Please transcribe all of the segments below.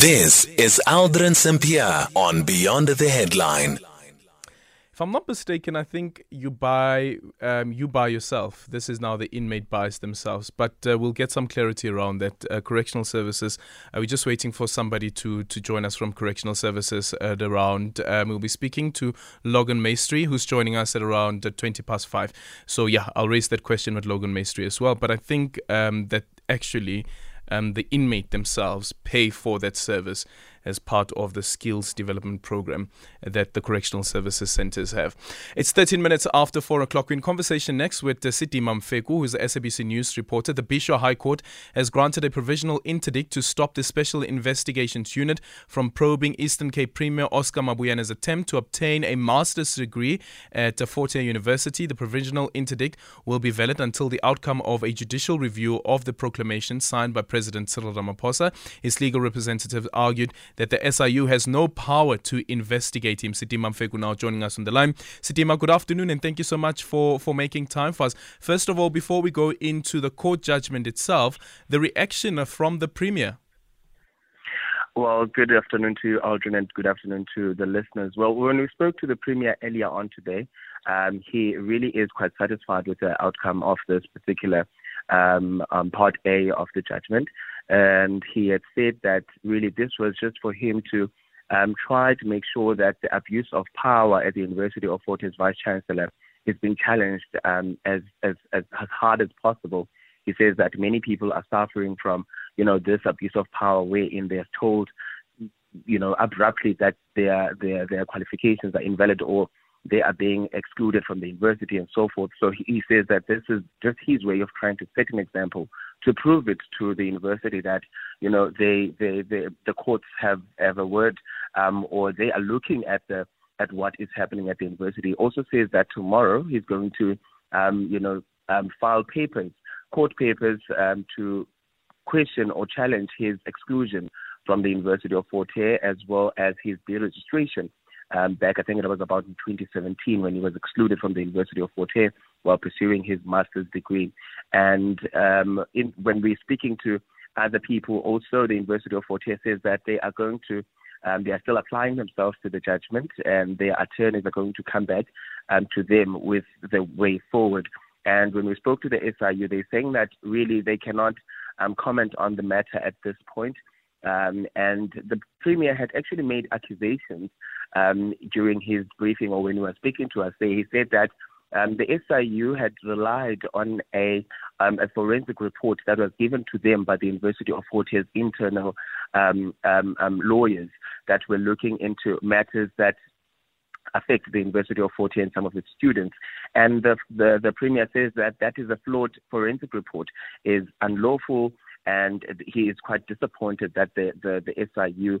This is Aldrin St. Pierre on Beyond the Headline. If I'm not mistaken, I think you buy yourself. This is now the inmate buys themselves. But we'll get some clarity around that. Correctional services, we're just waiting for somebody to join us from correctional services at around. We'll be speaking to Logan Maestri, who's joining us at around 5:20. So yeah, I'll raise that question with Logan Maestri as well. But I think that actually the inmate themselves pay for that service as part of the skills development program that the correctional services centers have. It's 13 minutes after 4 o'clock. We're in conversation next with Sidima Mfeku, who is the SABC News reporter. The Bishoa High Court has granted a provisional interdict to stop the Special Investigations Unit from probing Eastern Cape Premier Oscar Mabuyana's attempt to obtain a master's degree at Fort Hare University. The provisional interdict will be valid until the outcome of a judicial review of the proclamation signed by President Cyril Ramaphosa. His legal representative argued that the SIU has no power to investigate him. Sidima Mfeku now joining us on the line. Sidima, good afternoon and thank you so much for making time for us. First of all, before we go into the court judgment itself, the reaction from the Premier. Well, good afternoon to you, Aldrin, and good afternoon to the listeners. Well, when we spoke to the Premier earlier on today, he really is quite satisfied with the outcome of this particular Part A of the judgment. And he had said that really this was just for him to try to make sure that the abuse of power at the University of Fort Hare's Vice-Chancellor is being challenged as hard as possible. He says that many people are suffering from, this abuse of power wherein they're told, abruptly that their qualifications are invalid or they are being excluded from the university and so forth. So he says that this is just his way of trying to set an example to prove it to the university that, the courts have a word or they are looking at what is happening at the university. He also says that tomorrow he's going to, file court papers to question or challenge his exclusion from the University of Fort Hare as well as his deregistration. Back, I think it was about in 2017 when he was excluded from the University of Fort Hare while pursuing his master's degree. And when we're speaking to other people, also the University of Fort Hare says that they are going to, they are still applying themselves to the judgment and their attorneys are going to come back to them with the way forward. And when we spoke to the SIU, they're saying that really they cannot comment on the matter at this point. And the Premier had actually made accusations during his briefing or when he was speaking to us. He said that the SIU had relied on a forensic report that was given to them by the University of Fort Hare's internal lawyers that were looking into matters that affect the University of Fort Hare and some of its students. And the Premier says that is a flawed forensic report, is unlawful, and he is quite disappointed that the SIU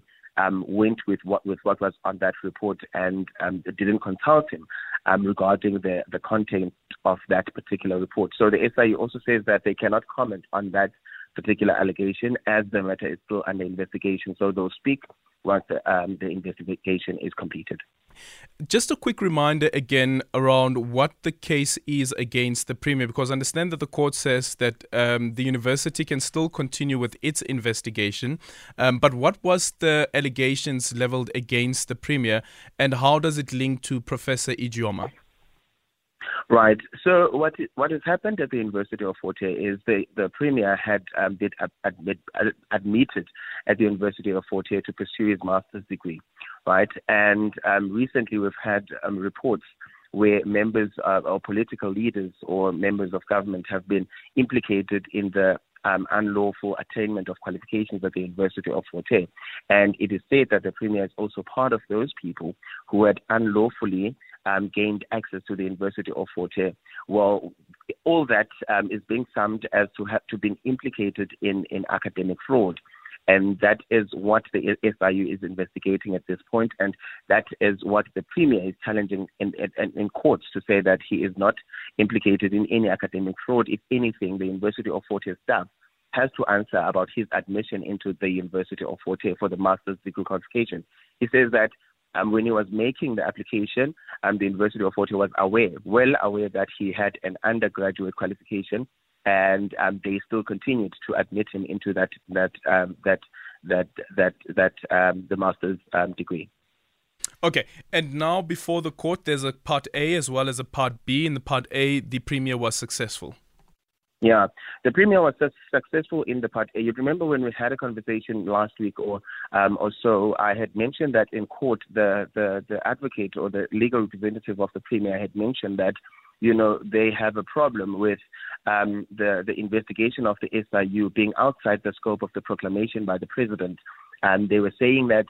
went with what was on that report and didn't consult him regarding the content of that particular report. So the SIU also says that they cannot comment on that particular allegation as the matter is still under investigation. So they'll speak once the investigation is completed. Just a quick reminder again around what the case is against the Premier, because I understand that the court says that the university can still continue with its investigation, but what was the allegations levelled against the Premier and how does it link to Professor Ijeoma? Right. So what has happened at the University of Fort Hare is the Premier had admitted at the University of Fort Hare to pursue his master's degree, right? And recently we've had reports where members or political leaders or members of government have been implicated in the unlawful attainment of qualifications at the University of Fort Hare. And it is said that the Premier is also part of those people who had unlawfully gained access to the University of Fort Hare. Well, all that is being summed as to have to be implicated in academic fraud. And that is what the SIU is investigating at this point. And that is what the Premier is challenging in courts to say that he is not implicated in any academic fraud. If anything, the University of Fort Hare staff has to answer about his admission into the University of Fort Hare for the master's degree qualification. He says that when he was making the application, the University of Fort Hare was well aware that he had an undergraduate qualification, and they still continued to admit him into that the master's degree. Okay, and now before the court, there's a part A as well as a part B. In the part A, the premier was successful. Yeah, the premier was successful in the part A. You remember when we had a conversation last week or so, I had mentioned that in court, the advocate or the legal representative of the premier had mentioned that, you know, they have a problem with the investigation of the SIU being outside the scope of the proclamation by the president. And they were saying that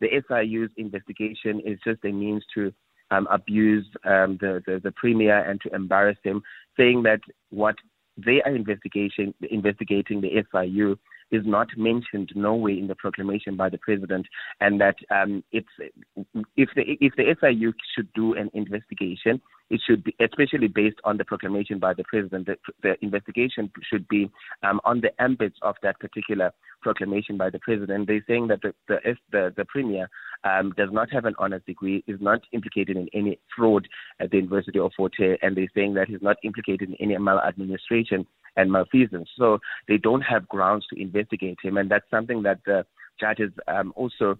the SIU's investigation is just a means to abuse the premier and to embarrass him, saying that what they are investigating the SIU is not mentioned nowhere in the proclamation by the president, and that if the SIU should do an investigation, it should be especially based on the proclamation by the president. The investigation should be on the ambits of that particular proclamation by the president. They're saying that the premier does not have an honors degree, is not implicated in any fraud at the University of Fort Hare, and they're saying that he's not implicated in any maladministration and malfeasance. So they don't have grounds to investigate him, and that's something that the judges also,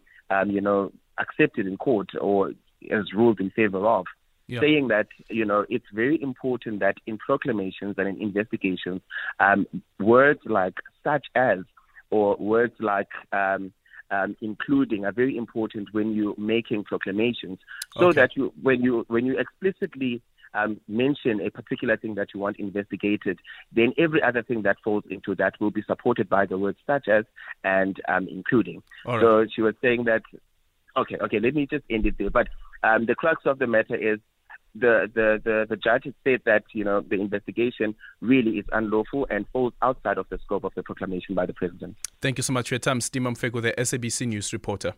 accepted in court or has ruled in favor of. Yeah. Saying that, it's very important that in proclamations and in investigations, words like such as or words like including are very important when you're making proclamations, so okay. that when you explicitly mention a particular thing that you want investigated, then every other thing that falls into that will be supported by the words such as and including. All right. So she was saying that, okay, let me just end it there. But the crux of the matter is the judge has said that, the investigation really is unlawful and falls outside of the scope of the proclamation by the president. Thank you so much for your time, Sidima Mfeku, the SABC News reporter.